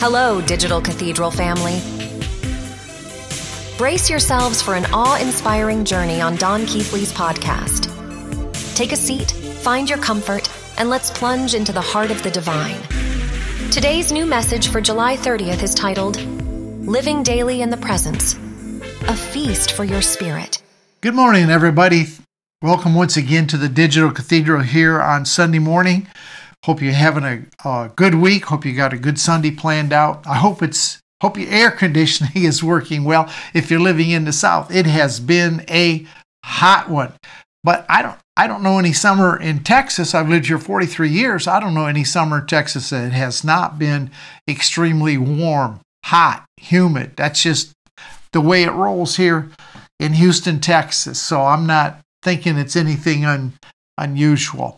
Hello, Digital Cathedral family. Brace yourselves for an awe-inspiring journey on Don Keathley's podcast. Take a seat, find your comfort, and let's plunge into the heart of the divine. Today's new message for July 30th is titled, Living Daily in the Presence, a Feast for Your Spirit. Good morning, everybody. Welcome once again to the Digital Cathedral here on Sunday morning. Hope you're having a good week. Hope you got a good Sunday planned out. I hope your air conditioning is working well. If you're living in the South, it has been a hot one. But I don't know any summer in Texas. I've lived here 43 years. I don't know any summer in Texas that has not been extremely warm, hot, humid. That's just the way it rolls here in Houston, Texas. So I'm not thinking it's anything unusual.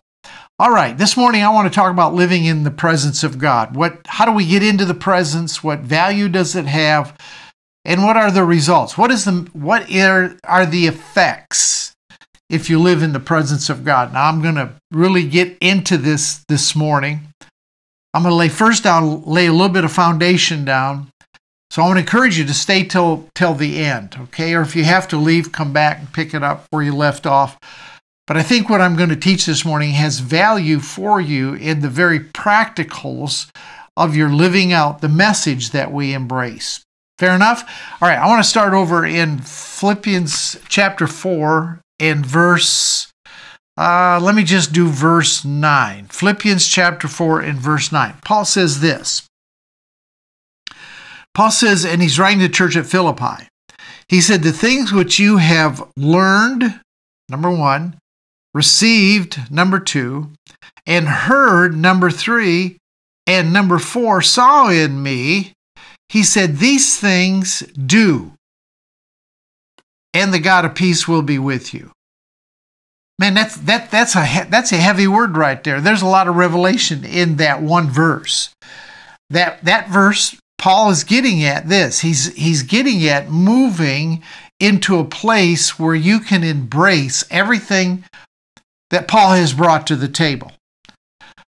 All right, this morning I want to talk about living in the presence of God. How do we get into the presence? What value does it have? And what are the results? What are the effects if you live in the presence of God? Now, I'm going to really get into this morning. I'm going to lay a little bit of foundation down. So I want to encourage you to stay till the end, okay? Or if you have to leave, come back and pick it up where you left off. But I think what I'm going to teach this morning has value for you in the very practicals of your living out the message that we embrace. Fair enough? All right, I want to start over in Philippians chapter 4 and verse 9. Philippians chapter 4 and verse 9. Paul says this. Paul says, and he's writing to the church at Philippi. He said, the things which you have learned, number one, received, number two, and heard, number three, and number four, saw in me, he said, these things do, and the God of peace will be with you. Man, that's a heavy word right there. There's a lot of revelation in that one verse. That verse, Paul is getting at this. He's getting at moving into a place where you can embrace everything that Paul has brought to the table.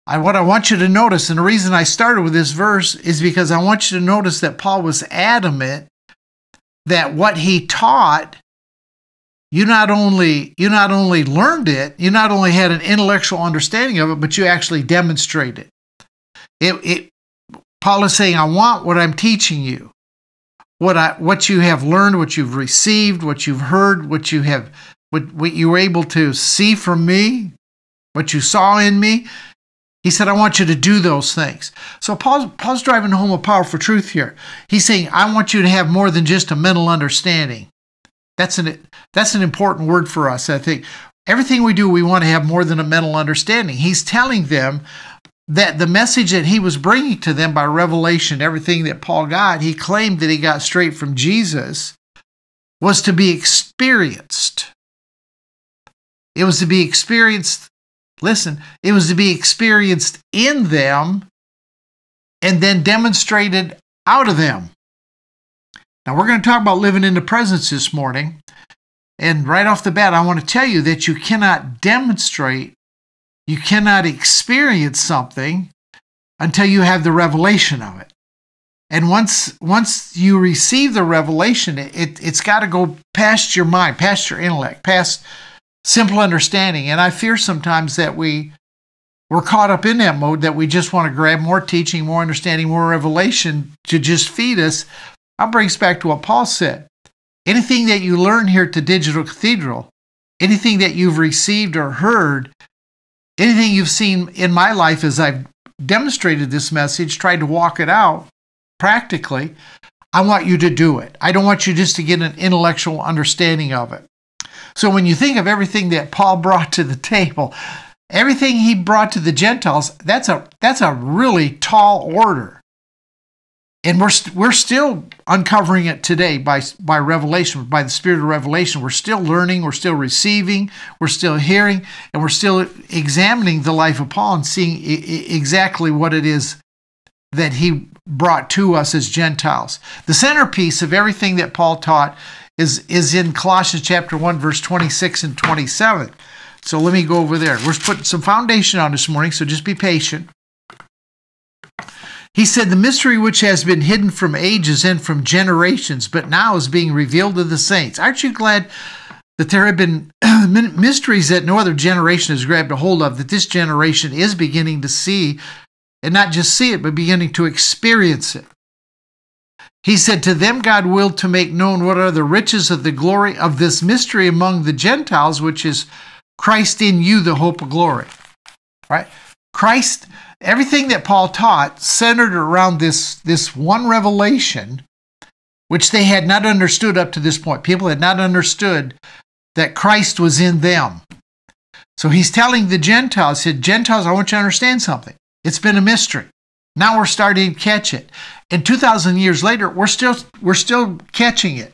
What I want you to notice, and the reason I started with this verse is because I want you to notice that Paul was adamant that what he taught, you not only learned it, you not only had an intellectual understanding of it, but you actually demonstrated it. Paul is saying, I want what I'm teaching you, what you have learned, what you've received, what you've heard, what you were able to see from me, what you saw in me. He said, I want you to do those things. So Paul's driving home a powerful truth here. He's saying, I want you to have more than just a mental understanding. That's an important word for us, I think. Everything we do, we want to have more than a mental understanding. He's telling them that the message that he was bringing to them by revelation, everything that Paul got, he claimed that he got straight from Jesus, was to be experienced. It was to be experienced, it was to be experienced in them and then demonstrated out of them. Now, we're going to talk about living in the presence this morning. And right off the bat, I want to tell you that you cannot demonstrate, you cannot experience something until you have the revelation of it. And once you receive the revelation, it's got to go past your mind, past your intellect, past simple understanding. And I fear sometimes that we're caught up in that mode, that we just want to grab more teaching, more understanding, more revelation to just feed us. I'll bring us back to what Paul said. Anything that you learn here at the Digital Cathedral, anything that you've received or heard, anything you've seen in my life as I've demonstrated this message, tried to walk it out practically, I want you to do it. I don't want you just to get an intellectual understanding of it. So when you think of everything that Paul brought to the table, everything he brought to the Gentiles, that's a really tall order. And we're still uncovering it today by revelation, by the spirit of revelation. We're still learning, we're still receiving, we're still hearing, and we're still examining the life of Paul and seeing exactly what it is that he brought to us as Gentiles. The centerpiece of everything that Paul taught is in Colossians chapter 1, verse 26 and 27. So let me go over there. We're putting some foundation on this morning, so just be patient. He said, the mystery which has been hidden from ages and from generations, but now is being revealed to the saints. Aren't you glad that there have been mysteries that no other generation has grabbed a hold of, that this generation is beginning to see, and not just see it, but beginning to experience it? He said, to them God willed to make known what are the riches of the glory of this mystery among the Gentiles, which is Christ in you, the hope of glory. Right? Christ, everything that Paul taught centered around this one revelation, which they had not understood up to this point. People had not understood that Christ was in them. So he's telling the Gentiles, he said, Gentiles, I want you to understand something. It's been a mystery. Now we're starting to catch it. And 2,000 years later, we're still catching it.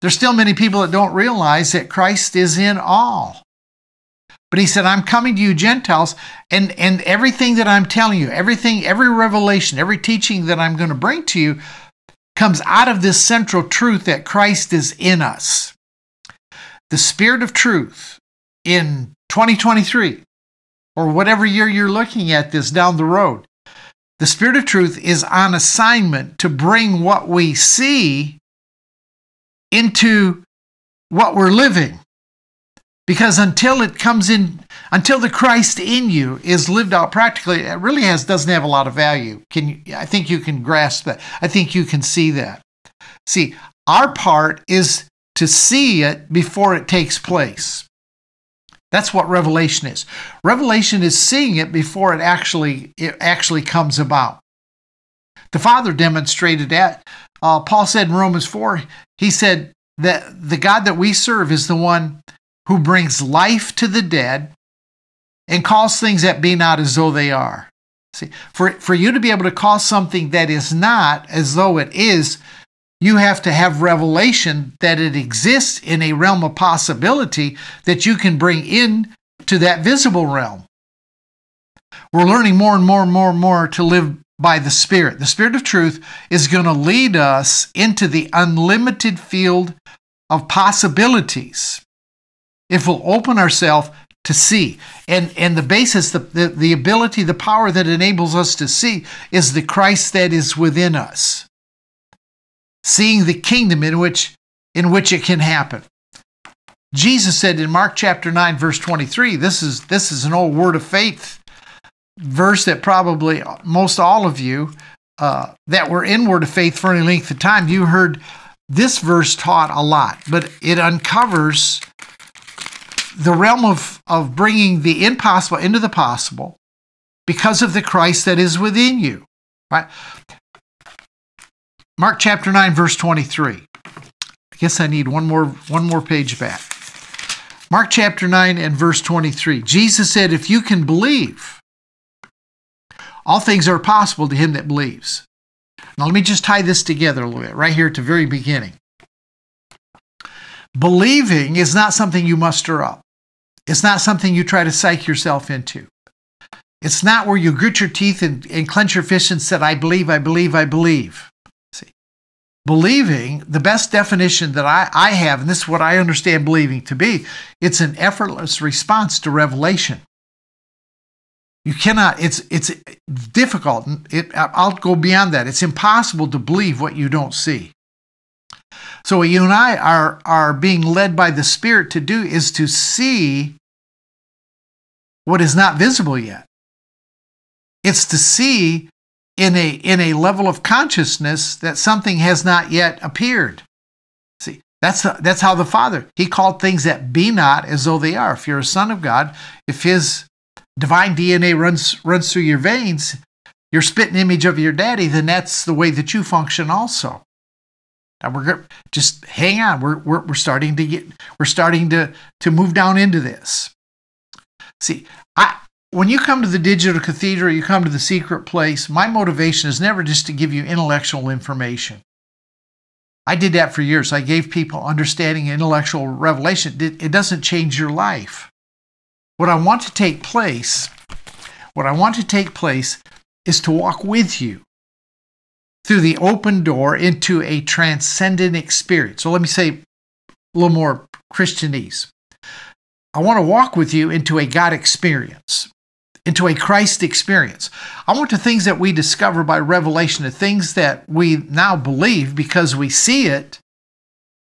There's still many people that don't realize that Christ is in all. But he said, I'm coming to you Gentiles, and everything that I'm telling you, every revelation, every teaching that I'm going to bring to you comes out of this central truth that Christ is in us. The Spirit of Truth in 2023, or whatever year you're looking at this down the road, the Spirit of Truth is on assignment to bring what we see into what we're living. Because until it comes in, until the Christ in you is lived out practically, it really doesn't have a lot of value. I think you can grasp that. I think you can see that. See, our part is to see it before it takes place. That's what revelation is. Revelation is seeing it before it actually comes about. The Father demonstrated that. Paul said in Romans 4, he said that the God that we serve is the one who brings life to the dead and calls things that be not as though they are. See, for you to be able to call something that is not as though it is, you have to have revelation that it exists in a realm of possibility that you can bring in to that visible realm. We're learning more and more and more and more to live by the Spirit. The Spirit of Truth is going to lead us into the unlimited field of possibilities if we'll open ourselves to see. And the basis, the ability, the power that enables us to see is the Christ that is within us. Seeing the kingdom in which it can happen. Jesus said in Mark chapter 9, verse 23, this is an old word of faith verse that probably most all of you that were in word of faith for any length of time, you heard this verse taught a lot, but it uncovers the realm of bringing the impossible into the possible because of the Christ that is within you, right? Mark chapter 9, verse 23. I guess I need one more page back. Mark chapter 9 and verse 23. Jesus said, if you can believe, all things are possible to him that believes. Now let me just tie this together a little bit, right here at the very beginning. Believing is not something you muster up. It's not something you try to psych yourself into. It's not where you grit your teeth and clench your fists and said, I believe, I believe, I believe. Believing, the best definition that I have, and this is what I understand believing to be, it's an effortless response to revelation. You cannot, it's difficult. I'll go beyond that. It's impossible to believe what you don't see. So what you and I are being led by the Spirit to do is to see what is not visible yet. It's to see in a level of consciousness that something has not yet appeared. See, that's how the Father, he called things that be not as though they are. If you're a son of God, if his divine DNA runs through your veins, you're spitting image of your daddy, then that's the way that you function also. Now we're just hang on. We're starting to get, we're starting to move down into this. See, when you come to the Digital Cathedral, you come to the secret place, my motivation is never just to give you intellectual information. I did that for years. I gave people understanding intellectual revelation. It doesn't change your life. What I want to take place is to walk with you through the open door into a transcendent experience. So let me say a little more Christianese. I want to walk with you into a God experience. into a Christ experience. I want the things that we discover by revelation, the things that we now believe because we see it,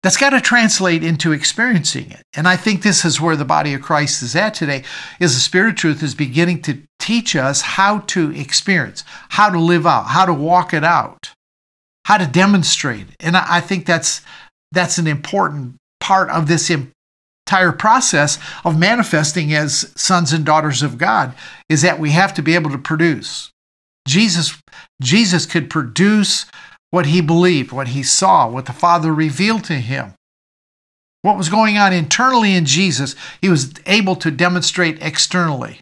that's got to translate into experiencing it. And I think this is where the body of Christ is at today, is the Spirit of truth is beginning to teach us how to experience, how to live out, how to walk it out, how to demonstrate. And I think that's an important part of this entire process of manifesting as sons and daughters of God, is that we have to be able to produce. Jesus could produce what he believed, what he saw, what the Father revealed to him. What was going on internally in Jesus, he was able to demonstrate externally.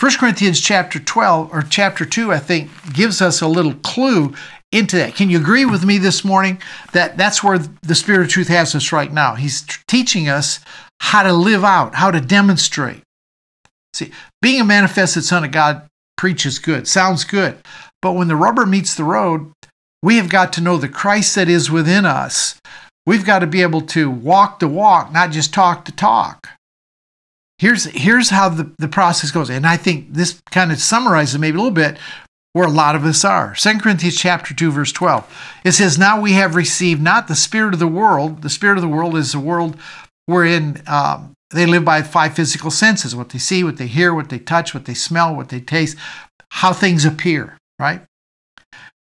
1 Corinthians chapter 12, or chapter 2, I think, gives us a little clue into that. Can you agree with me this morning that that's where the Spirit of Truth has us right now? He's teaching us how to live out, how to demonstrate. See, being a manifested Son of God preaches good, sounds good, but when the rubber meets the road, we have got to know the Christ that is within us. We've got to be able to walk the walk, not just talk the talk. Here's how the process goes. And I think this kind of summarizes maybe a little bit where a lot of us are. 2 Corinthians chapter 2, verse 12. It says, now we have received not the spirit of the world. The spirit of the world is the world wherein they live by five physical senses. What they see, what they hear, what they touch, what they smell, what they taste, how things appear, right?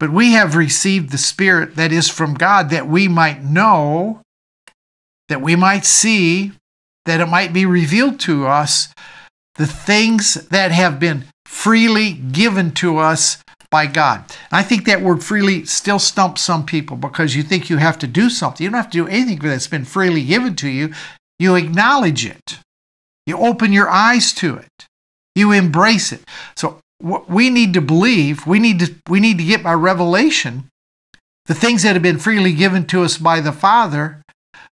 But we have received the Spirit that is from God, that we might know, that we might see, that it might be revealed to us the things that have been freely given to us by God. And I think that word freely still stumps some people, because you think you have to do something. You don't have to do anything that's been freely given to you. You acknowledge it. You open your eyes to it. You embrace it. So we need to believe, we need to get by revelation the things that have been freely given to us by the Father,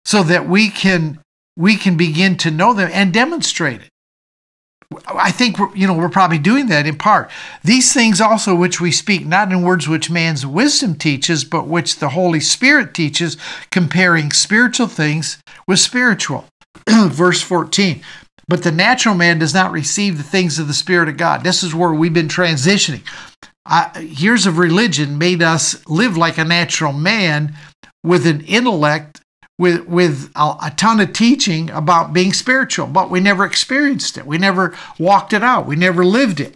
so that we can begin to know them and demonstrate it. I think we're probably doing that in part. These things also which we speak, not in words which man's wisdom teaches, but which the Holy Spirit teaches, comparing spiritual things with spiritual. Verse 14. But the natural man does not receive the things of the Spirit of God. This is where we've been transitioning. Years of religion made us live like a natural man with an intellect, with a ton of teaching about being spiritual, but we never experienced it. We never walked it out. We never lived it.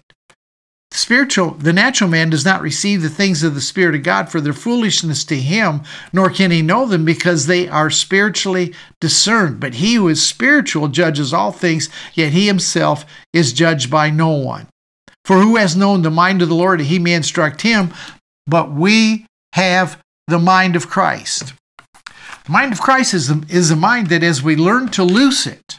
The natural man does not receive the things of the Spirit of God, for their foolishness to him, nor can he know them, because they are spiritually discerned. But he who is spiritual judges all things, yet he himself is judged by no one. For who has known the mind of the Lord, he may instruct him, but we have the mind of Christ. The mind of Christ is a mind that, as we learn to loose it,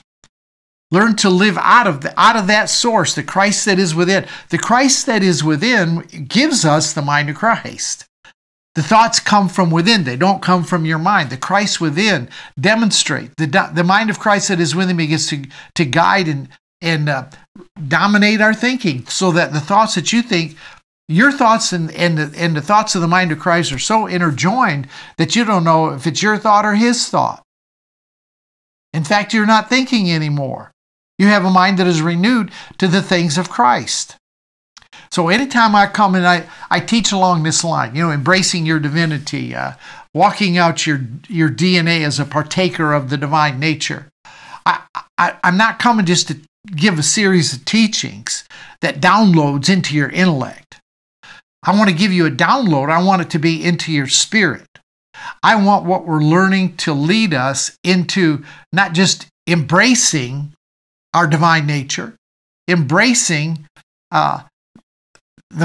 learn to live out of that source, the Christ that is within. The Christ that is within gives us the mind of Christ. The thoughts come from within. They don't come from your mind. The Christ within demonstrates. The mind of Christ that is within begins to guide and dominate our thinking, so that the thoughts that you think, your thoughts and the thoughts of the mind of Christ are so interjoined that you don't know if it's your thought or his thought. In fact, you're not thinking anymore. You have a mind that is renewed to the things of Christ. So anytime I come and I teach along this line, embracing your divinity, walking out your DNA as a partaker of the divine nature, I'm not coming just to give a series of teachings that downloads into your intellect. I want to give you a download. I want it to be into your spirit. I want what we're learning to lead us into not just embracing our divine nature, embracing the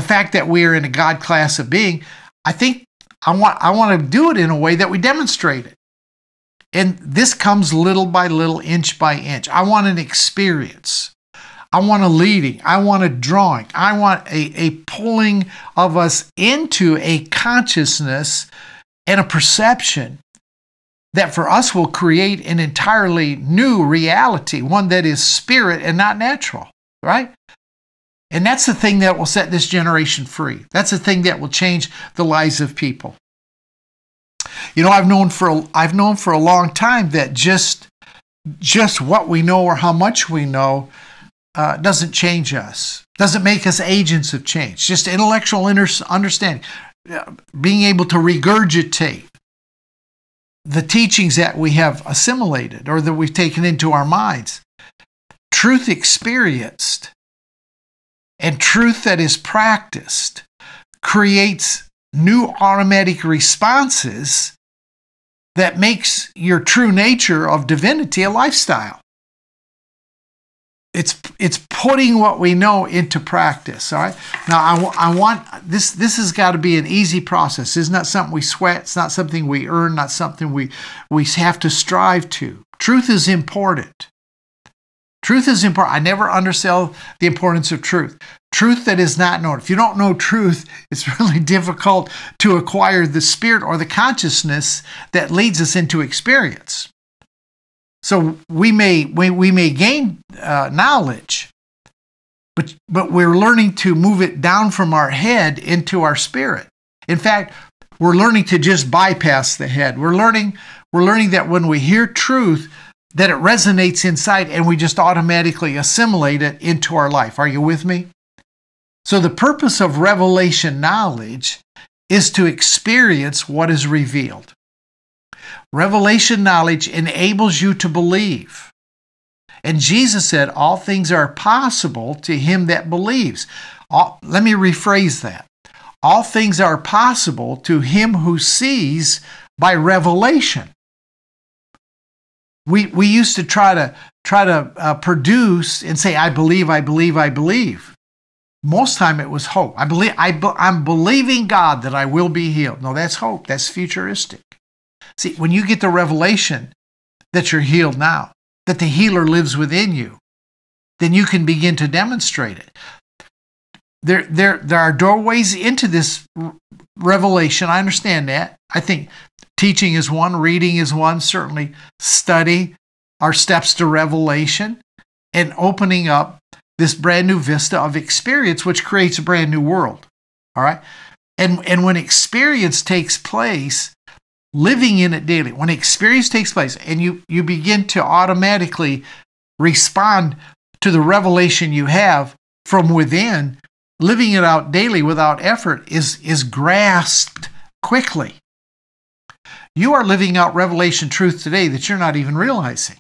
fact that we are in a God class of being. I think I want to do it in a way that we demonstrate it. And this comes little by little, inch by inch. I want an experience. I want a leading. I want a drawing. I want a pulling of us into a consciousness and a perception that for us will create an entirely new reality, one that is spirit and not natural, right? And that's the thing that will set this generation free. That's the thing that will change the lives of people. I've known for a long time that just what we know or how much we know doesn't change us, doesn't make us agents of change. Just intellectual understanding, being able to regurgitate the teachings that we have assimilated or that we've taken into our minds. Truth experienced and truth that is practiced creates new automatic responses that makes your true nature of divinity a lifestyle. It's putting what we know into practice, all right? Now, I want, this has got to be an easy process. It's not something we sweat. It's not something we earn, not something we have to strive to. Truth is important. Truth is important. I never undersell the importance of truth. Truth that is not known. If you don't know truth, it's really difficult to acquire the spirit or the consciousness that leads us into experience. So we may gain knowledge, but we're learning to move it down from our head into our spirit. In fact, we're learning to just bypass the head. We're learning that when we hear truth, that it resonates inside and we just automatically assimilate it into our life. Are you with me? So the purpose of revelation knowledge is to experience what is revealed. Revelation knowledge enables you to believe. And Jesus said, all things are possible to him that believes. Let me rephrase that. All things are possible to him who sees by revelation. We used to try to produce and say, I believe, I believe, I believe. Most time it was hope. I'm believing God that I will be healed. No, that's hope. That's futuristic. See, when you get the revelation that you're healed now, that the healer lives within you, then you can begin to demonstrate it. There are doorways into this revelation. I understand that. I think teaching is one, reading is one, certainly study are steps to revelation and opening up this brand new vista of experience, which creates a brand new world. All right. And when experience takes place, living in it daily, when experience takes place and you begin to automatically respond to the revelation you have from within, living it out daily without effort is grasped quickly. You are living out revelation truth today that you're not even realizing.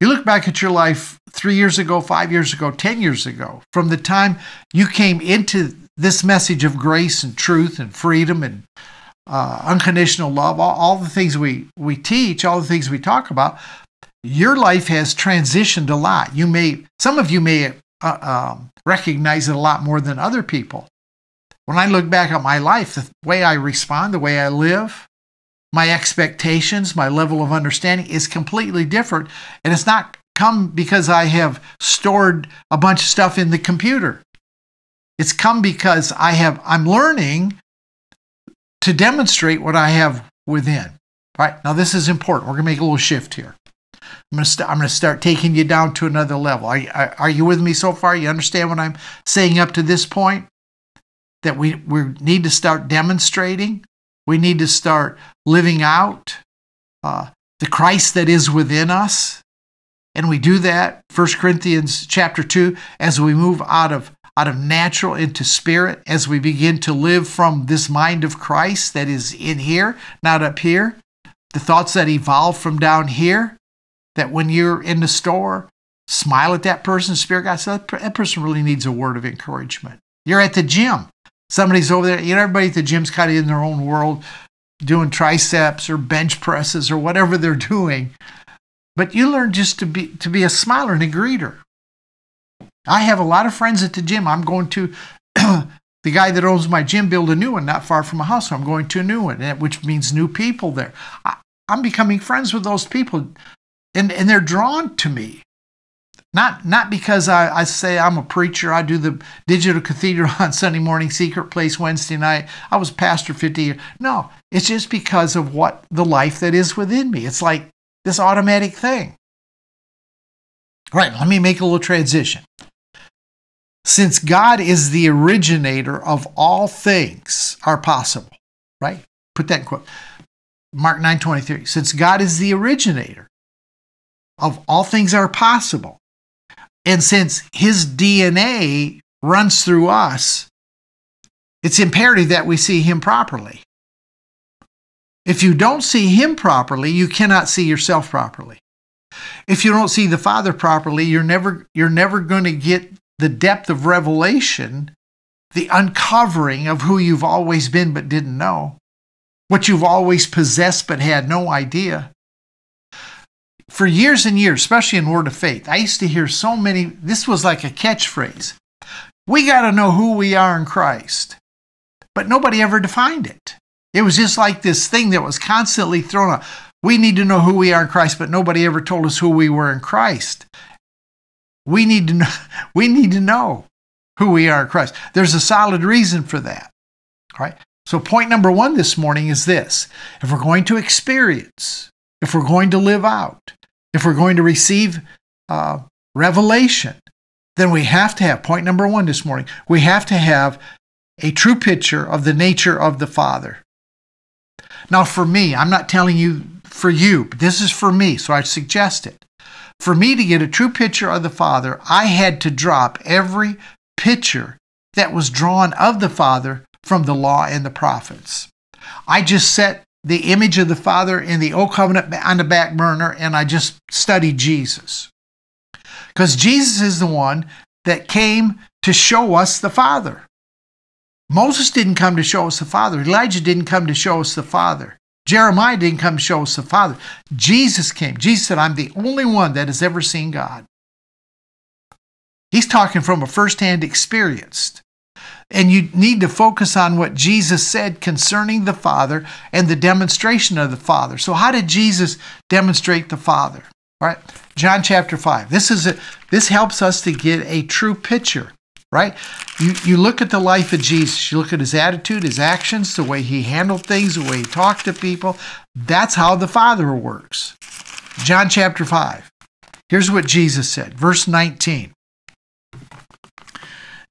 You look back at your life 3 years ago, 5 years ago, 10 years ago, from the time you came into this message of grace and truth and freedom and unconditional love, all the things we teach, all the things we talk about, your life has transitioned a lot. Some of you may recognize it a lot more than other people. When I look back at my life, the way I respond, the way I live, my expectations, my level of understanding is completely different. And it's not come because I have stored a bunch of stuff in the computer. It's come because I'm learning to demonstrate what I have within. All right, now this is important. We're going to make a little shift here. I'm going to start taking you down to another level. Are you with me so far? You understand what I'm saying up to this point? That we need to start demonstrating. We need to start living out the Christ that is within us. And we do that, 1 Corinthians chapter 2, as we move out of natural into spirit, as we begin to live from this mind of Christ that is in here, not up here, the thoughts that evolve from down here, that when you're in the store, smile at that person, Spirit God says, that person really needs a word of encouragement. You're at the gym. Somebody's over there. You know, everybody at the gym's kind of in their own world, doing triceps or bench presses or whatever they're doing. But you learn just to be a smiler and a greeter. I have a lot of friends at the gym. I'm going to, the guy that owns my gym built a new one not far from my house. So I'm going to a new one, which means new people there. I'm becoming friends with those people, and they're drawn to me. Not because I say I'm a preacher. I do the Digital Cathedral on Sunday morning, Secret Place Wednesday night. I was pastor 50 years. No, it's just because of what the life that is within me. It's like this automatic thing. All right, let me make a little transition. Since God is the originator of all things are possible, right? Put that in quote. Mark 9:23. Since God is the originator of all things are possible, And since his DNA runs through us, it's imperative that we see him properly. If you don't see him properly, you cannot see yourself properly. If you don't see the Father properly, you're never going to get the depth of revelation, the uncovering of who you've always been but didn't know, what you've always possessed but had no idea. For years and years, especially in Word of Faith, I used to hear so many, this was like a catchphrase. We got to know who we are in Christ. But nobody ever defined it. It was just like this thing that was constantly thrown out. We need to know who we are in Christ, but nobody ever told us who we were in Christ. We need to know who we are in Christ. There's a solid reason for that. All right. So point number one this morning is this. If we're going to experience, if we're going to live out, if we're going to receive revelation, then we have to have, point number one this morning, we have to have a true picture of the nature of the Father. Now for me, I'm not telling you for you, but this is for me, so I suggest it. For me to get a true picture of the Father, I had to drop every picture that was drawn of the Father from the law and the prophets. I just set the image of the Father in the Old Covenant on the back burner, and I just studied Jesus. Because Jesus is the one that came to show us the Father. Moses didn't come to show us the Father. Elijah didn't come to show us the Father. Jeremiah didn't come to show us the Father. Jesus came. Jesus said, I'm the only one that has ever seen God. He's talking from a firsthand experience. And you need to focus on what Jesus said concerning the Father and the demonstration of the Father. So how did Jesus demonstrate the Father? All right, John chapter 5. This helps us to get a true picture. Right? You look at the life of Jesus. You look at his attitude, his actions, the way he handled things, the way he talked to people. That's how the Father works. John chapter 5. Here's what Jesus said. Verse 19.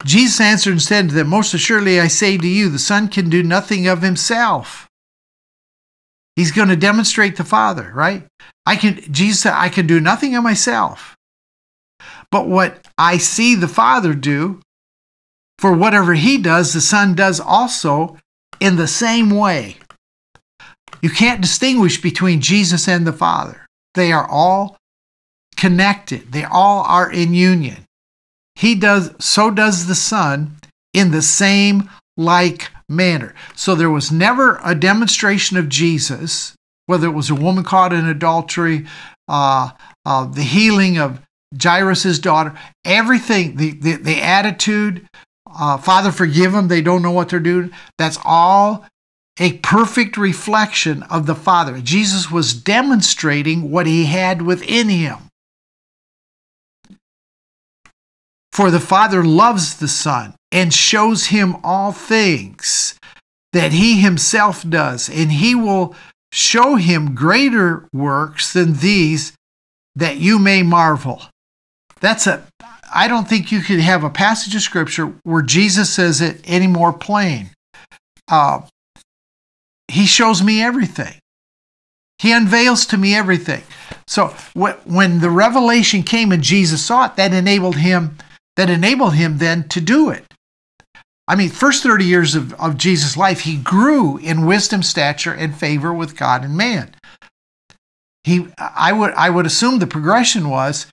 Jesus answered and said to them, most assuredly I say to you, the Son can do nothing of himself. He's going to demonstrate the Father, right? Jesus said, I can do nothing of myself. But what I see the Father do, for whatever he does, the Son does also in the same way. You can't distinguish between Jesus and the Father. They are all connected. They all are in union. He does, so does the Son in the same like manner. So there was never a demonstration of Jesus, whether it was a woman caught in adultery, the healing of Jairus' daughter, everything, the attitude, Father, forgive them, they don't know what they're doing. That's all a perfect reflection of the Father. Jesus was demonstrating what he had within him. For the Father loves the Son and shows him all things that he himself does, and he will show him greater works than these that you may marvel. I don't think you could have a passage of Scripture where Jesus says it any more plain. He shows me everything. He unveils to me everything. So when the revelation came and Jesus saw it, that enabled him then to do it. I mean, first 30 years of Jesus' life, he grew in wisdom, stature, and favor with God and man. I would assume the progression was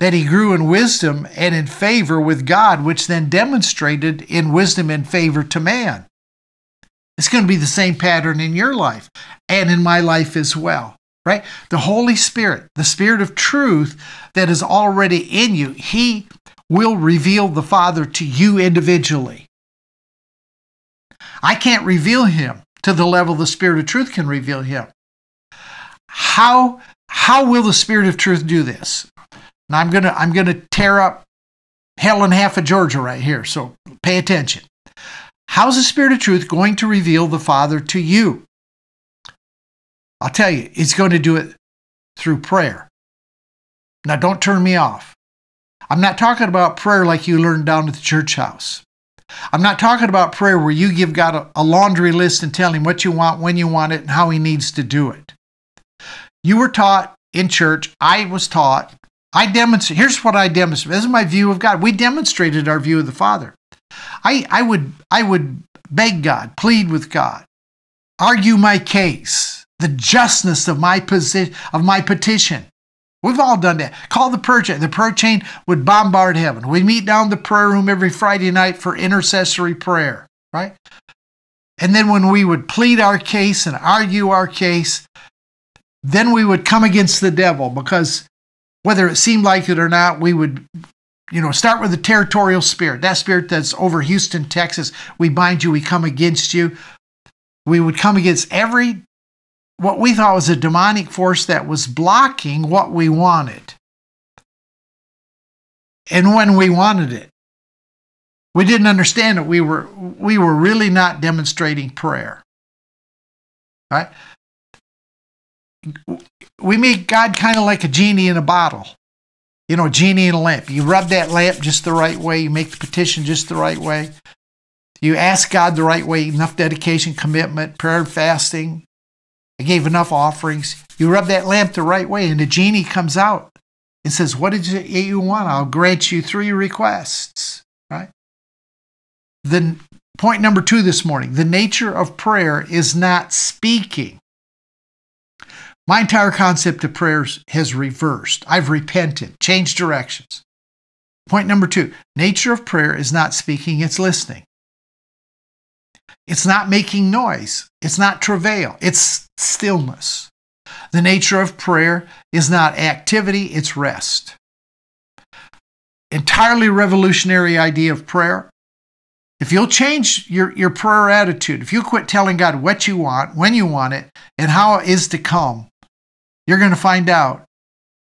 that he grew in wisdom and in favor with God, which then demonstrated in wisdom and favor to man. It's going to be the same pattern in your life and in my life as well, right? The Holy Spirit, the Spirit of truth that is already in you, he will reveal the Father to you individually. I can't reveal him to the level the Spirit of truth can reveal him. How will the Spirit of truth do this? Now I'm gonna tear up hell and half of Georgia right here, so pay attention. How's the Spirit of truth going to reveal the Father to you? I'll tell you, it's going to do it through prayer. Now don't turn me off. I'm not talking about prayer like you learned down at the church house. I'm not talking about prayer where you give God a laundry list and tell him what you want, when you want it, and how he needs to do it. You were taught in church, I was taught Here's what I demonstrate. This is my view of God. We demonstrated our view of the Father. I would beg God, plead with God, argue my case, the justness of my position, of my petition. We've all done that. Call the prayer chain. The prayer chain would bombard heaven. We meet down in the prayer room every Friday night for intercessory prayer, right? And then when we would plead our case and argue our case, then we would come against the devil, because whether it seemed like it or not, we would, start with the territorial spirit, that spirit that's over Houston, Texas. We bind you, we come against you. We would come against what we thought was a demonic force that was blocking what we wanted. And when we wanted it, we didn't understand it. We were really not demonstrating prayer, right? We meet God kind of like a genie in a bottle, a genie in a lamp. You rub that lamp just the right way. You make the petition just the right way. You ask God the right way, enough dedication, commitment, prayer, fasting. I gave enough offerings. You rub that lamp the right way, and the genie comes out and says, what did you want? I'll grant you 3 requests, right? Then point number 2 this morning, the nature of prayer is not speaking. My entire concept of prayers has reversed. I've repented, changed directions. Point number 2, nature of prayer is not speaking, it's listening. It's not making noise. It's not travail. It's stillness. The nature of prayer is not activity, it's rest. Entirely revolutionary idea of prayer. If you'll change your prayer attitude, if you quit telling God what you want, when you want it, and how it is to come, you're going to find out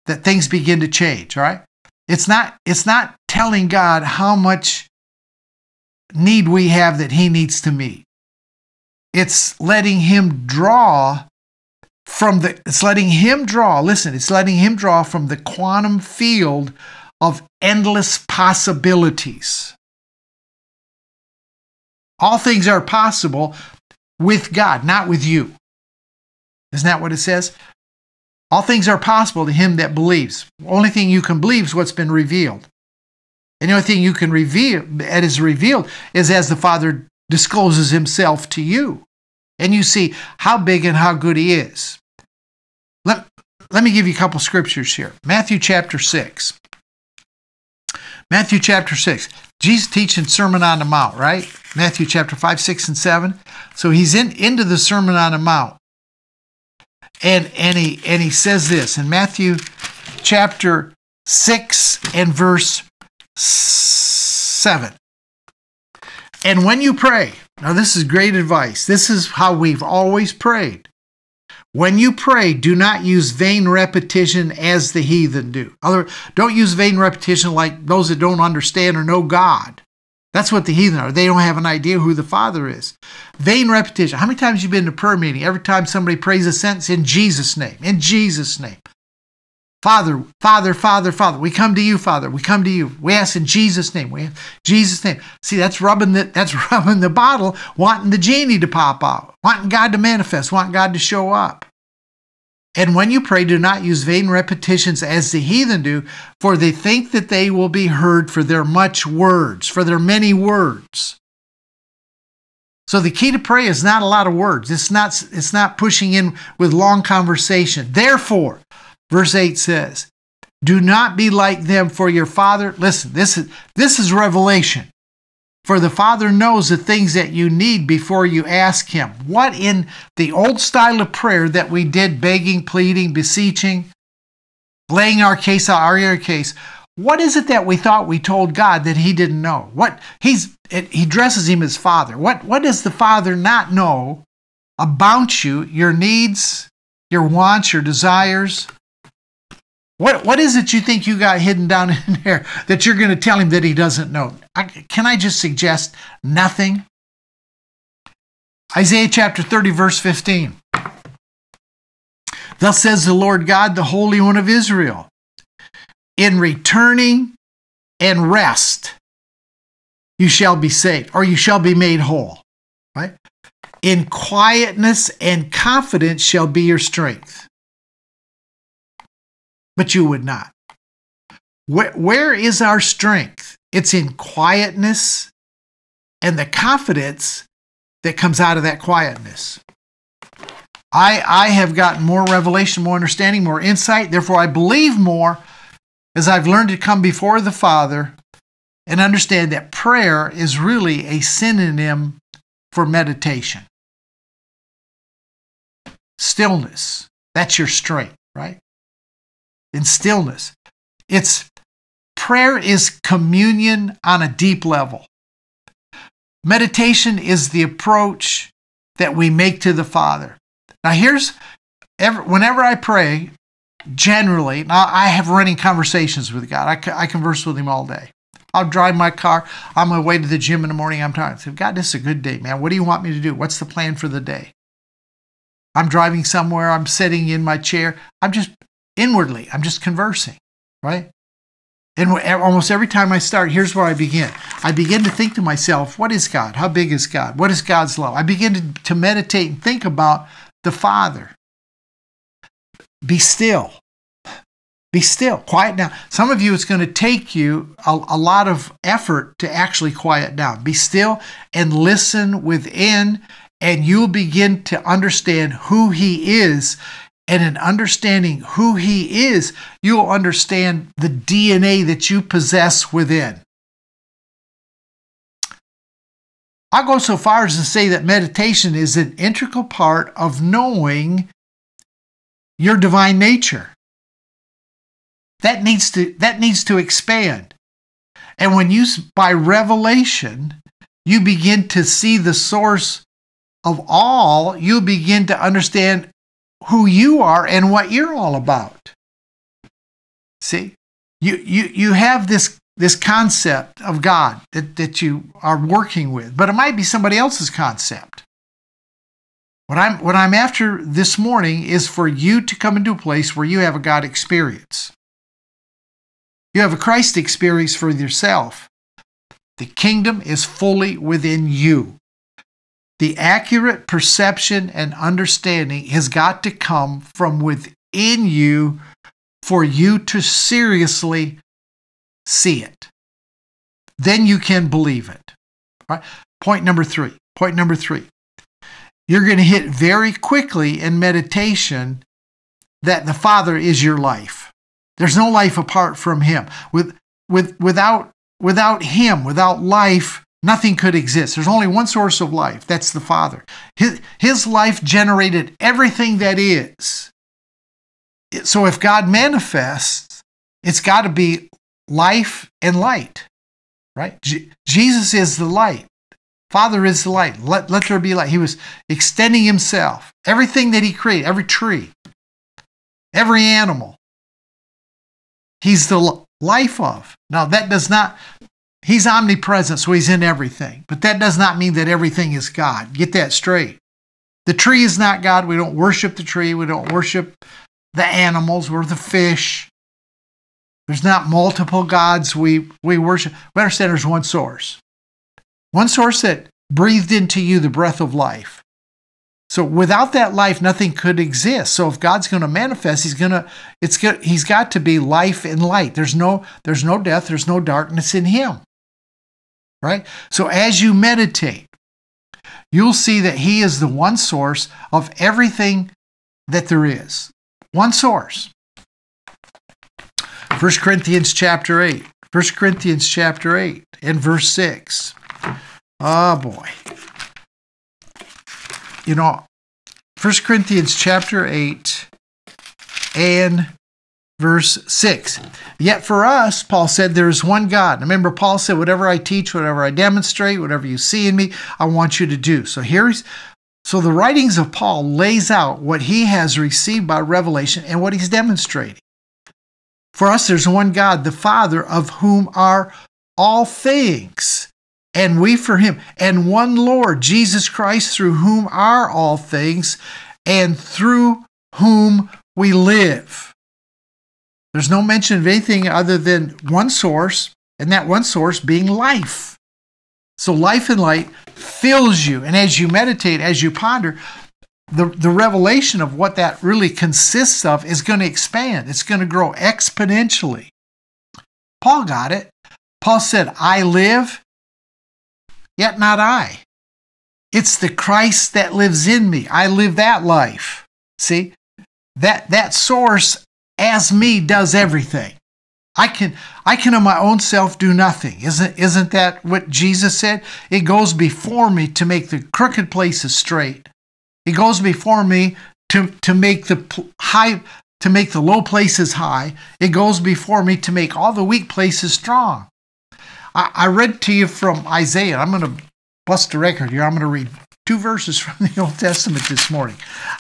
that things begin to change, all right? It's not telling God how much need we have that he needs to meet. It's letting him draw from the quantum field of endless possibilities. All things are possible with God, not with you. Isn't that what it says? All things are possible to him that believes. The only thing you can believe is what's been revealed. And the only thing you can reveal that is revealed is as the Father discloses himself to you. And you see how big and how good he is. Let me give you a couple scriptures here. Matthew chapter 6. Jesus teaching Sermon on the Mount, right? Matthew chapter 5, 6, and 7. So he's into the Sermon on the Mount. And he says this in Matthew chapter 6 and verse 7. And when you pray, now this is great advice. This is how we've always prayed. When you pray, do not use vain repetition as the heathen do. Don't use vain repetition like those that don't understand or know God. That's what the heathen are. They don't have an idea who the Father is. Vain repetition. How many times have you been to a prayer meeting? Every time somebody prays a sentence, in Jesus' name, in Jesus' name. Father, Father, Father, Father, we come to you, Father, we come to you. We ask in Jesus' name, we ask Jesus' name. See, that's rubbing the bottle, wanting the genie to pop out, wanting God to manifest, wanting God to show up. And when you pray, do not use vain repetitions as the heathen do, for they think that they will be heard for their much words, for their many words. So the key to pray is not a lot of words. It's not pushing in with long conversation. Therefore, Verse 8 says, do not be like them, for your Father, listen, this is revelation. For the Father knows the things that you need before you ask him. What in the old style of prayer that we did, begging, pleading, beseeching, laying our case out, arguing our case, what is it that we thought we told God that he didn't know? He dresses him as Father. What does the Father not know about you, your needs, your wants, your desires? What is it you think you got hidden down in there that you're going to tell him that he doesn't know? Can I just suggest nothing? Isaiah chapter 30, verse 15. Thus says the Lord God, the Holy One of Israel, in returning and rest, you shall be saved, or you shall be made whole. Right? In quietness and confidence shall be your strength. But you would not. Where is our strength? It's in quietness and the confidence that comes out of that quietness. I have gotten more revelation, more understanding, more insight. Therefore, I believe more as I've learned to come before the Father and understand that prayer is really a synonym for meditation. Stillness. That's your strength, right? In stillness. Prayer is communion on a deep level. Meditation is the approach that we make to the Father. Now, whenever I pray, generally, now I have running conversations with God. I converse with Him all day. I'll drive my car on my way to the gym in the morning. I'm tired. I say, God, this is a good day, man. What do you want me to do? What's the plan for the day? I'm driving somewhere. I'm sitting in my chair. I'm just conversing, right? And almost every time I start, here's where I begin. I begin to think to myself, what is God? How big is God? What is God's love? I begin to meditate and think about the Father. Be still. Be still. Quiet down. Some of you, it's going to take you a lot of effort to actually quiet down. Be still and listen within, and you'll begin to understand who He is. And in understanding who He is, you'll understand the DNA that you possess within. I'll go so far as to say that meditation is an integral part of knowing your divine nature. That needs to expand. And when you, by revelation, you begin to see the source of all, you begin to understand who you are and what you're all about. See, you have this concept of God that you are working with, but it might be somebody else's concept. What I'm after this morning is for you to come into a place where you have a God experience. You have a Christ experience for yourself. The kingdom is fully within you. The accurate perception and understanding has got to come from within you for you to seriously see it. Then you can believe it. All right? Point number three. You're going to hit very quickly in meditation that the Father is your life. There's no life apart from Him. Without Him, without life, nothing could exist. There's only one source of life. That's the Father. His life generated everything that is. So if God manifests, it's got to be life and light, right? Jesus is the light. Father is the light. Let there be light. He was extending Himself. Everything that He created, every tree, every animal, He's the life of. Now, that does not... He's omnipresent, so He's in everything. But that does not mean that everything is God. Get that straight. The tree is not God. We don't worship the tree. We don't worship the animals or the fish. There's not multiple gods we worship. We understand there's one source. One source that breathed into you the breath of life. So without that life, nothing could exist. So if God's going to manifest, He's got to be life and light. There's no death. There's no darkness in Him. Right? So as you meditate, you'll see that He is the one source of everything that there is. One source. 1 Corinthians chapter 8 and verse 6. Oh boy. You know, 1 Corinthians chapter 8 and verse 6. Yet for us, Paul said, there is one God. And remember, Paul said, whatever I teach, whatever I demonstrate, whatever you see in me, I want you to do. So the writings of Paul lays out what he has received by revelation and what he's demonstrating. For us, there's one God, the Father, of whom are all things. And we for Him, and one Lord, Jesus Christ, through whom are all things, and through whom we live. There's no mention of anything other than one source, and that one source being life. So life and light fills you, and as you meditate, as you ponder, the revelation of what that really consists of is going to expand. It's going to grow exponentially. Paul got it. Paul said, I live, yet not I. It's the Christ that lives in me. I live that life. See, that source as me does everything. I can of my own self do nothing. Isn't that what Jesus said? It goes before me to make the crooked places straight. It goes before me to make the high, to make the low places high. It goes before me to make all the weak places strong. I read to you from Isaiah. I'm going to bust a record here. I'm going to read two verses from the Old Testament this morning.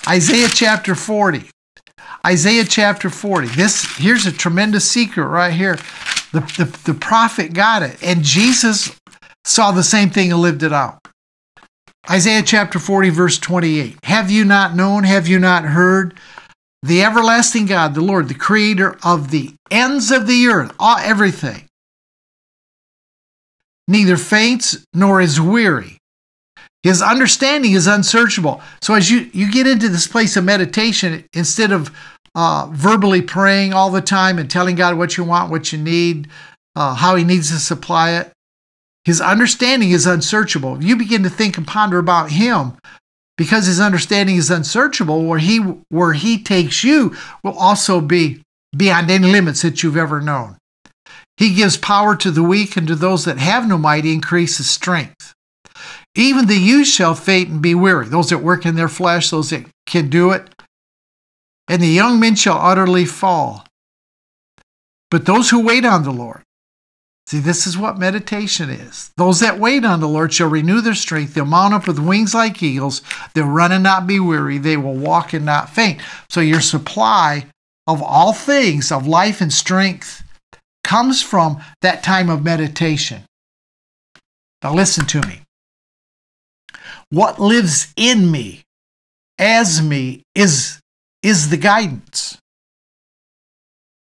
Isaiah chapter 40. Isaiah chapter 40. Here's a tremendous secret right here. The prophet got it, and Jesus saw the same thing and lived it out. Isaiah chapter 40, verse 28. Have you not known? Have you not heard? The everlasting God, the Lord, the creator of the ends of the earth, everything, neither faints nor is weary. His understanding is unsearchable. So as you get into this place of meditation, instead of verbally praying all the time and telling God what you want, what you need, how he needs to supply it, his understanding is unsearchable. You begin to think and ponder about him because his understanding is unsearchable. Where he takes you will also be beyond any limits that you've ever known. He gives power to the weak, and to those that have no might, he increases strength. Even the youth shall faint and be weary. Those that work in their flesh, those that can do it. And the young men shall utterly fall. But those who wait on the Lord, see, this is what meditation is. Those that wait on the Lord shall renew their strength. They'll mount up with wings like eagles. They'll run and not be weary. They will walk and not faint. So your supply of all things, of life and strength, comes from that time of meditation. Now listen to me. What lives in me, as me, is the guidance.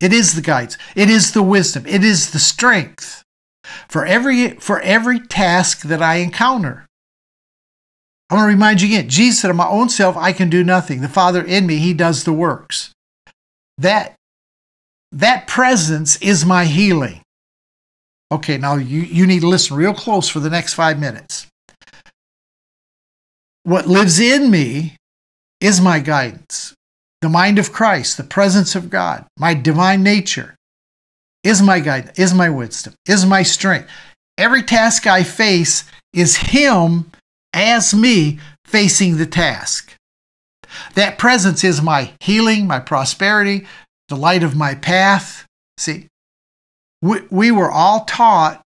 It is the guidance. It is the wisdom. It is the strength for every task that I encounter. I want to remind you again, Jesus said, of my own self, I can do nothing. The Father in me, he does the works. That presence is my healing. Okay, now you need to listen real close for the next 5 minutes. What lives in me is my guidance. The mind of Christ, the presence of God, my divine nature is my guidance, is my wisdom, is my strength. Every task I face is him as me facing the task. That presence is my healing, my prosperity, the light of my path. See, we were all taught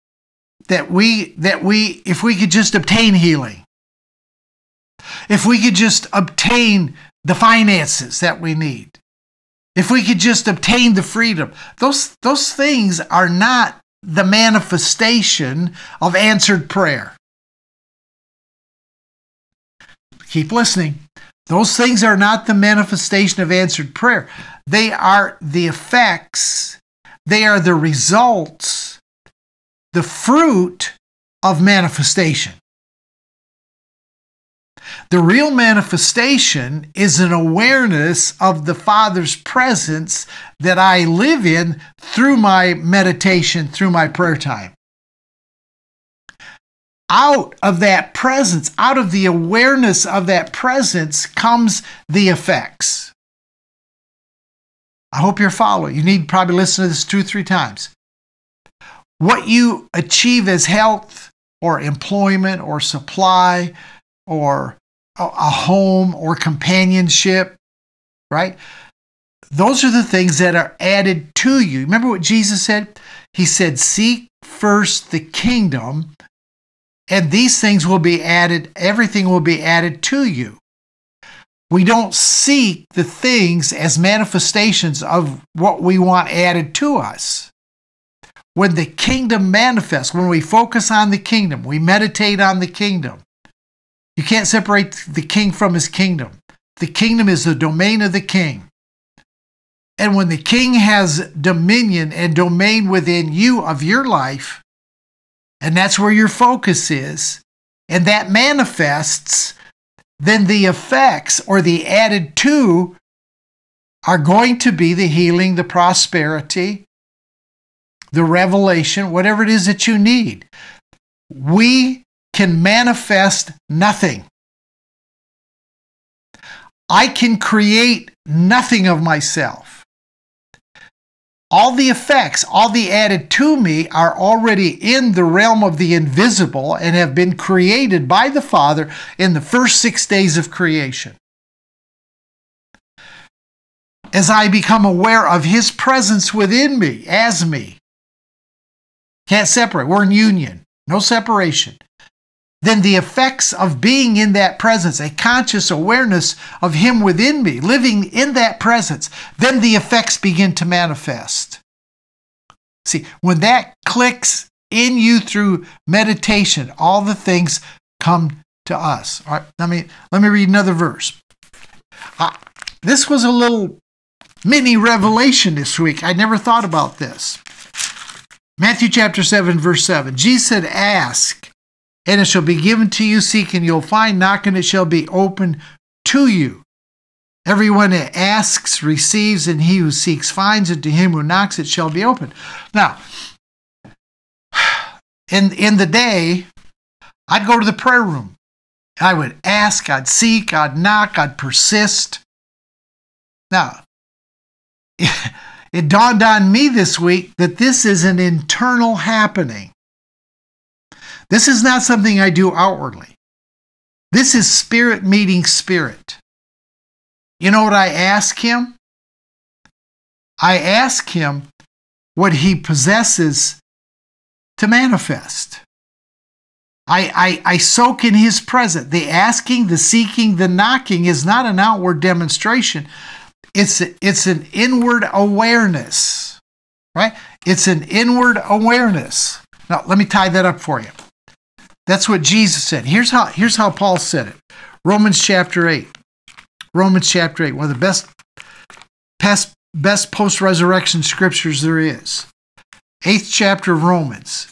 that if we could just obtain healing, if we could just obtain the finances that we need, if we could just obtain the freedom, those things are not the manifestation of answered prayer. Keep listening. Those things are not the manifestation of answered prayer. They are the effects, they are the results, the fruit of manifestation. The real manifestation is an awareness of the Father's presence that I live in through my meditation, through my prayer time. Out of that presence, out of the awareness of that presence, comes the effects. I hope you're following. You need to probably listen to this 2-3 times. What you achieve as health or employment or supply or a home or companionship, right? Those are the things that are added to you. Remember what Jesus said? He said, seek first the kingdom, and these things will be added, everything will be added to you. We don't seek the things as manifestations of what we want added to us. When the kingdom manifests, when we focus on the kingdom, we meditate on the kingdom. You can't separate the king from his kingdom. The kingdom is the domain of the king. And when the king has dominion and domain within you of your life, and that's where your focus is, and that manifests, then the effects or the added to are going to be the healing, the prosperity, the revelation, whatever it is that you need. We can manifest nothing. I can create nothing of myself. All the effects, all the added to me are already in the realm of the invisible and have been created by the Father in the first 6 days of creation. As I become aware of His presence within me, as me, can't separate, we're in union, no separation, then the effects of being in that presence, a conscious awareness of Him within me, living in that presence, then the effects begin to manifest. See, when that clicks in you through meditation, all the things come to us. All right, let me read another verse. This was a little mini revelation this week. I never thought about this. Matthew chapter 7, verse 7. Jesus said, "Ask, and it shall be given to you. Seek, and you'll find. Knock, and it shall be opened to you. Everyone that asks receives, and he who seeks finds, and to him who knocks it shall be opened." Now, in the day, I'd go to the prayer room. I would ask, I'd seek, I'd knock, I'd persist. Now, it dawned on me this week that this is an internal happening. This is not something I do outwardly. This is spirit meeting spirit. You know what I ask Him? I ask Him what He possesses to manifest. I soak in His presence. The asking, the seeking, the knocking is not an outward demonstration. It's an inward awareness, right? It's an inward awareness. Now, let me tie that up for you. That's what Jesus said. Here's how Paul said it. Romans chapter 8, one of the best post-resurrection scriptures there is. 8th chapter of Romans.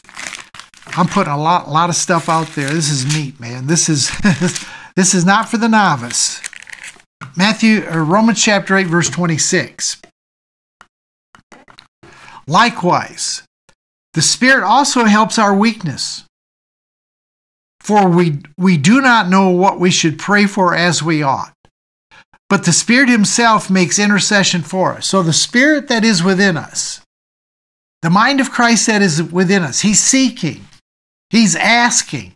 I'm putting a lot of stuff out there. This is meat, man. This is not for the novice. Romans chapter 8, verse 26. "Likewise, the Spirit also helps our weakness. For we do not know what we should pray for as we ought. But the Spirit Himself makes intercession for us." So the Spirit that is within us, the mind of Christ that is within us, He's seeking, He's asking,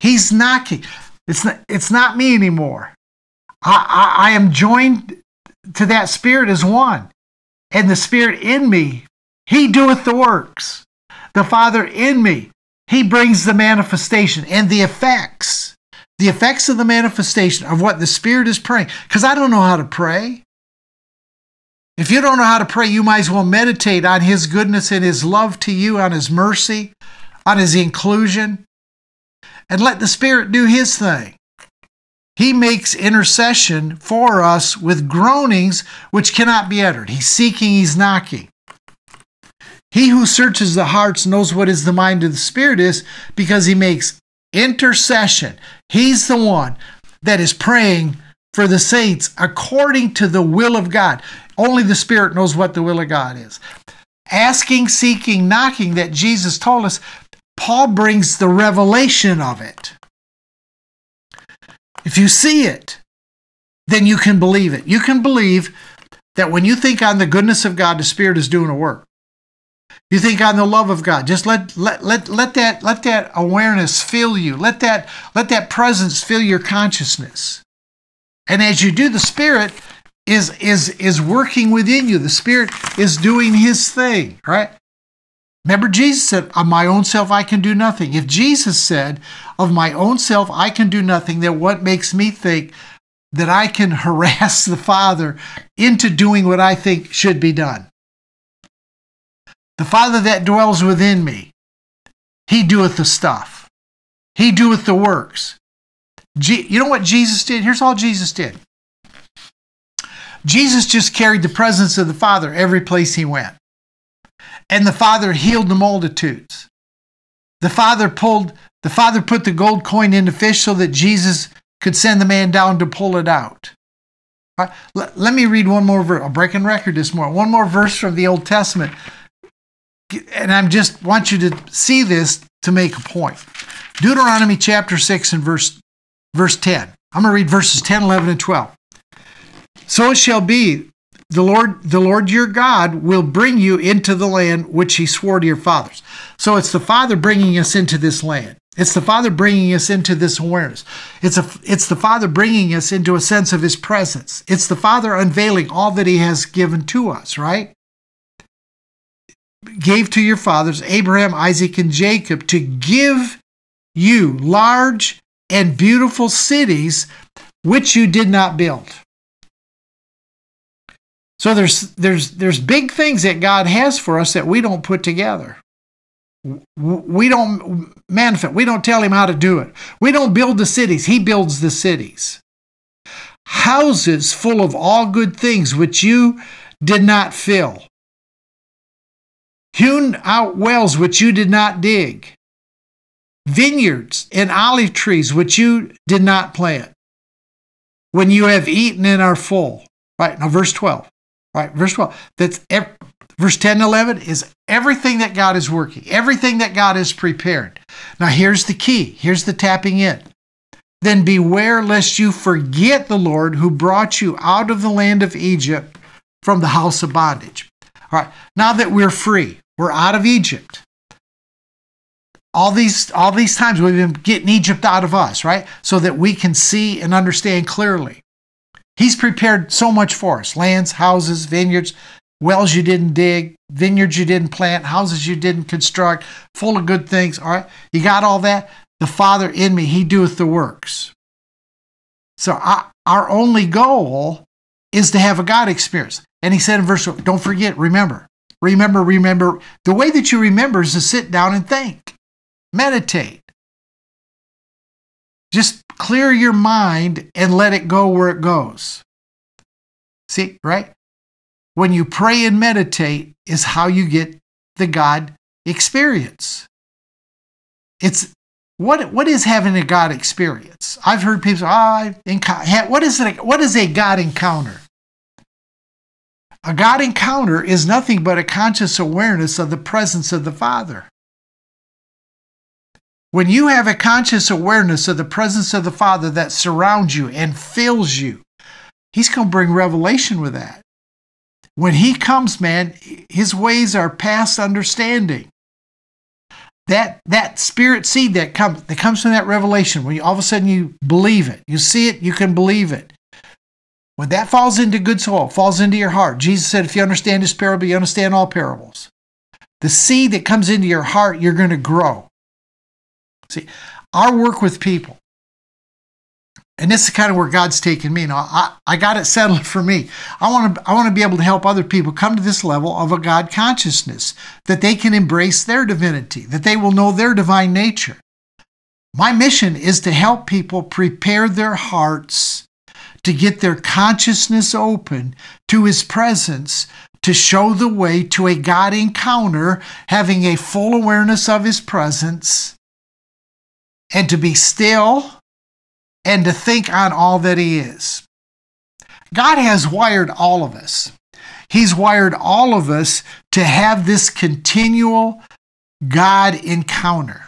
He's knocking. It's not me anymore. I am joined to that Spirit as one. And the Spirit in me, He doeth the works. The Father in me, He brings the manifestation and the effects of the manifestation of what the Spirit is praying. Because I don't know how to pray. If you don't know how to pray, you might as well meditate on His goodness and His love to you, on His mercy, on His inclusion, and let the Spirit do His thing. He makes intercession for us with groanings which cannot be uttered. He's seeking, He's knocking. He who searches the hearts knows what is the mind of the Spirit is, because He makes intercession. He's the one that is praying for the saints according to the will of God. Only the Spirit knows what the will of God is. Asking, seeking, knocking that Jesus told us, Paul brings the revelation of it. If you see it, then you can believe it. You can believe that when you think on the goodness of God, the Spirit is doing a work. You think on the love of God. Just let that awareness fill you. Let that presence fill your consciousness. And as you do, the Spirit is working within you. The Spirit is doing His thing, right? Remember, Jesus said, "Of my own self I can do nothing." If Jesus said, "Of my own self I can do nothing," then what makes me think that I can harass the Father into doing what I think should be done? The Father that dwells within me, He doeth the stuff. He doeth the works. You know what Jesus did? Here's all Jesus did. Jesus just carried the presence of the Father every place He went. And the Father healed the multitudes. The Father put the gold coin in the fish so that Jesus could send the man down to pull it out. All right, let me read one more verse. I'm breaking record this morning. One more verse from the Old Testament. and I just want you to see this to make a point. Deuteronomy chapter 6 and verse 10. I'm going to read verses 10, 11, and 12. So it shall be, the Lord your God will bring you into the land which he swore to your fathers. So it's the Father bringing us into this land. It's the Father bringing us into this awareness. It's the Father bringing us into a sense of his presence. It's the Father unveiling all that he has given to us, right? Gave to your fathers, Abraham, Isaac, and Jacob, to give you large and beautiful cities which you did not build. So there's big things that God has for us that we don't put together. We don't manifest. We don't tell him how to do it. We don't build the cities. He builds the cities. Houses full of all good things which you did not fill. Hewn out wells which you did not dig. Vineyards and olive trees which you did not plant. When you have eaten and are full. Right, now verse 12. Right, verse 12. That's verse 10 and 11 is everything that God is working, everything that God is prepared. Now here's the key. Here's the tapping in. Then beware lest you forget the Lord who brought you out of the land of Egypt from the house of bondage. All right, now that we're free, we're out of Egypt. All these times we've been getting Egypt out of us, right? So that we can see and understand clearly. He's prepared so much for us. Lands, houses, vineyards, wells you didn't dig, vineyards you didn't plant, houses you didn't construct, full of good things. All right, you got all that? The Father in me, he doeth the works. So our only goal is to have a God experience. And he said in verse 1, don't forget, remember. Remember, remember. The way that you remember is to sit down and think. Meditate. Just clear your mind and let it go where it goes. See, right? When you pray and meditate is how you get the God experience. It's what is having a God experience? I've heard people say, what is a God encounter? A God encounter is nothing but a conscious awareness of the presence of the Father. When you have a conscious awareness of the presence of the Father that surrounds you and fills you, he's going to bring revelation with that. When he comes, man, his ways are past understanding. That spirit seed that comes from that revelation, when you, all of a sudden you believe it, you see it, you can believe it. When that falls into good soil, falls into your heart. Jesus said, if you understand this parable, you understand all parables. The seed that comes into your heart, you're going to grow. See, our work with people, and this is kind of where God's taken me. Now, I got it settled for me. I want to be able to help other people come to this level of a God consciousness, that they can embrace their divinity, that they will know their divine nature. My mission is to help people prepare their hearts to get their consciousness open to his presence, to show the way to a God encounter, having a full awareness of his presence, and to be still, and to think on all that he is. God has wired all of us. He's wired all of us to have this continual God encounter.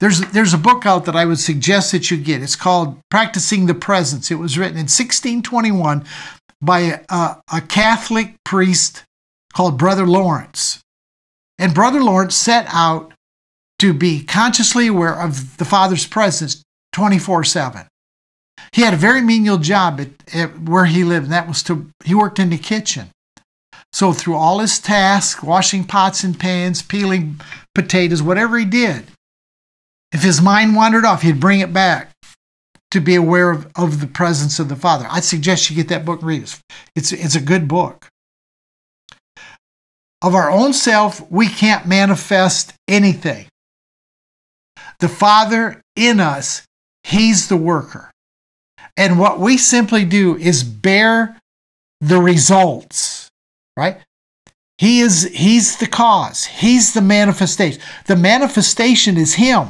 There's a book out that I would suggest that you get. It's called Practicing the Presence. It was written in 1621 by a Catholic priest called Brother Lawrence. And Brother Lawrence set out to be consciously aware of the Father's presence 24/7. He had a very menial job at where he lived, and that was he worked in the kitchen. So through all his tasks, washing pots and pans, peeling potatoes, whatever he did, if his mind wandered off, he'd bring it back to be aware of the presence of the Father. I'd suggest you get that book and read it. It's a good book. Of our own self, we can't manifest anything. The Father in us, he's the worker. And what we simply do is bear the results, right? He's the cause. He's the manifestation. The manifestation is him.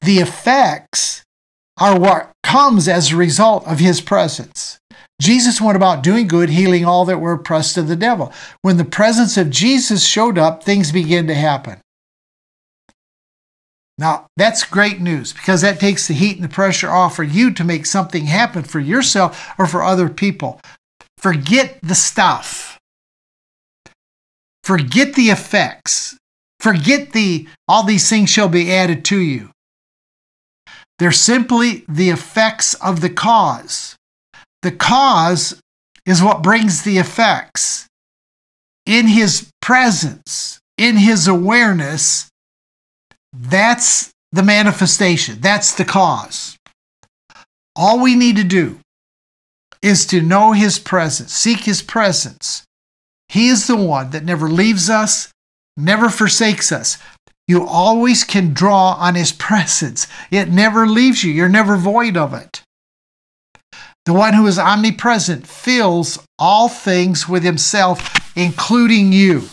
The effects are what comes as a result of his presence. Jesus went about doing good, healing all that were oppressed of the devil. When the presence of Jesus showed up, things began to happen. Now, that's great news, because that takes the heat and the pressure off for you to make something happen for yourself or for other people. Forget the stuff. Forget the effects. Forget the all these things shall be added to you. They're simply the effects of the cause. The cause is what brings the effects. In his presence, in his awareness, that's the manifestation. That's the cause. All we need to do is to know his presence, seek his presence. He is the one that never leaves us, never forsakes us. You always can draw on his presence. It never leaves you. You're never void of it. The one who is omnipresent fills all things with himself, including you.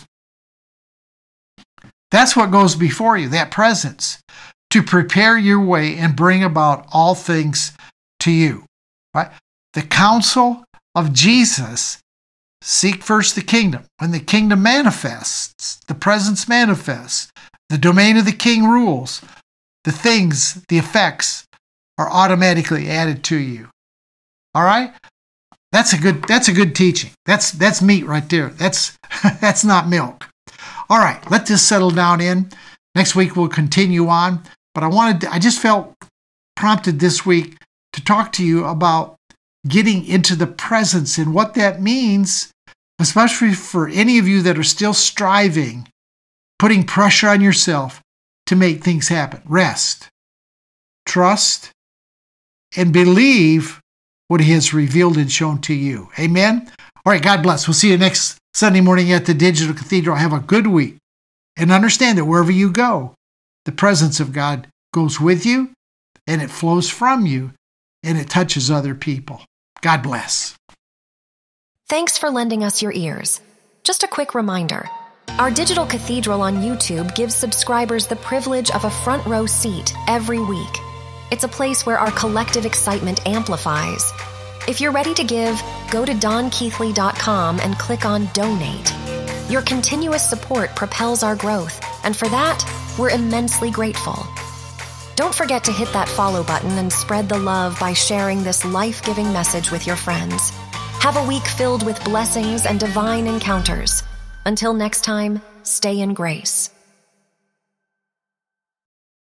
That's what goes before you, that presence, to prepare your way and bring about all things to you. Right? The counsel of Jesus, seek first the kingdom. When the kingdom manifests, the presence manifests, the domain of the king rules, the things, the effects are automatically added to you. All right? That's a good teaching. That's meat right there. That's not milk. All right, let this settle down in. Next week we'll continue on, but I just felt prompted this week to talk to you about getting into the presence and what that means, especially for any of you that are still striving, putting pressure on yourself to make things happen. Rest, trust, and believe what he has revealed and shown to you. Amen? All right, God bless. We'll see you next Sunday morning at the Digital Cathedral. Have a good week. And understand that wherever you go, the presence of God goes with you, and it flows from you, and it touches other people. God bless. Thanks for lending us your ears. Just a quick reminder, our Digital Cathedral on YouTube gives subscribers the privilege of a front row seat every week. It's a place where our collective excitement amplifies. If you're ready to give, go to donkeathley.com and click on Donate. Your continuous support propels our growth, and for that, we're immensely grateful. Don't forget to hit that follow button and spread the love by sharing this life-giving message with your friends. Have a week filled with blessings and divine encounters. Until next time, stay in grace.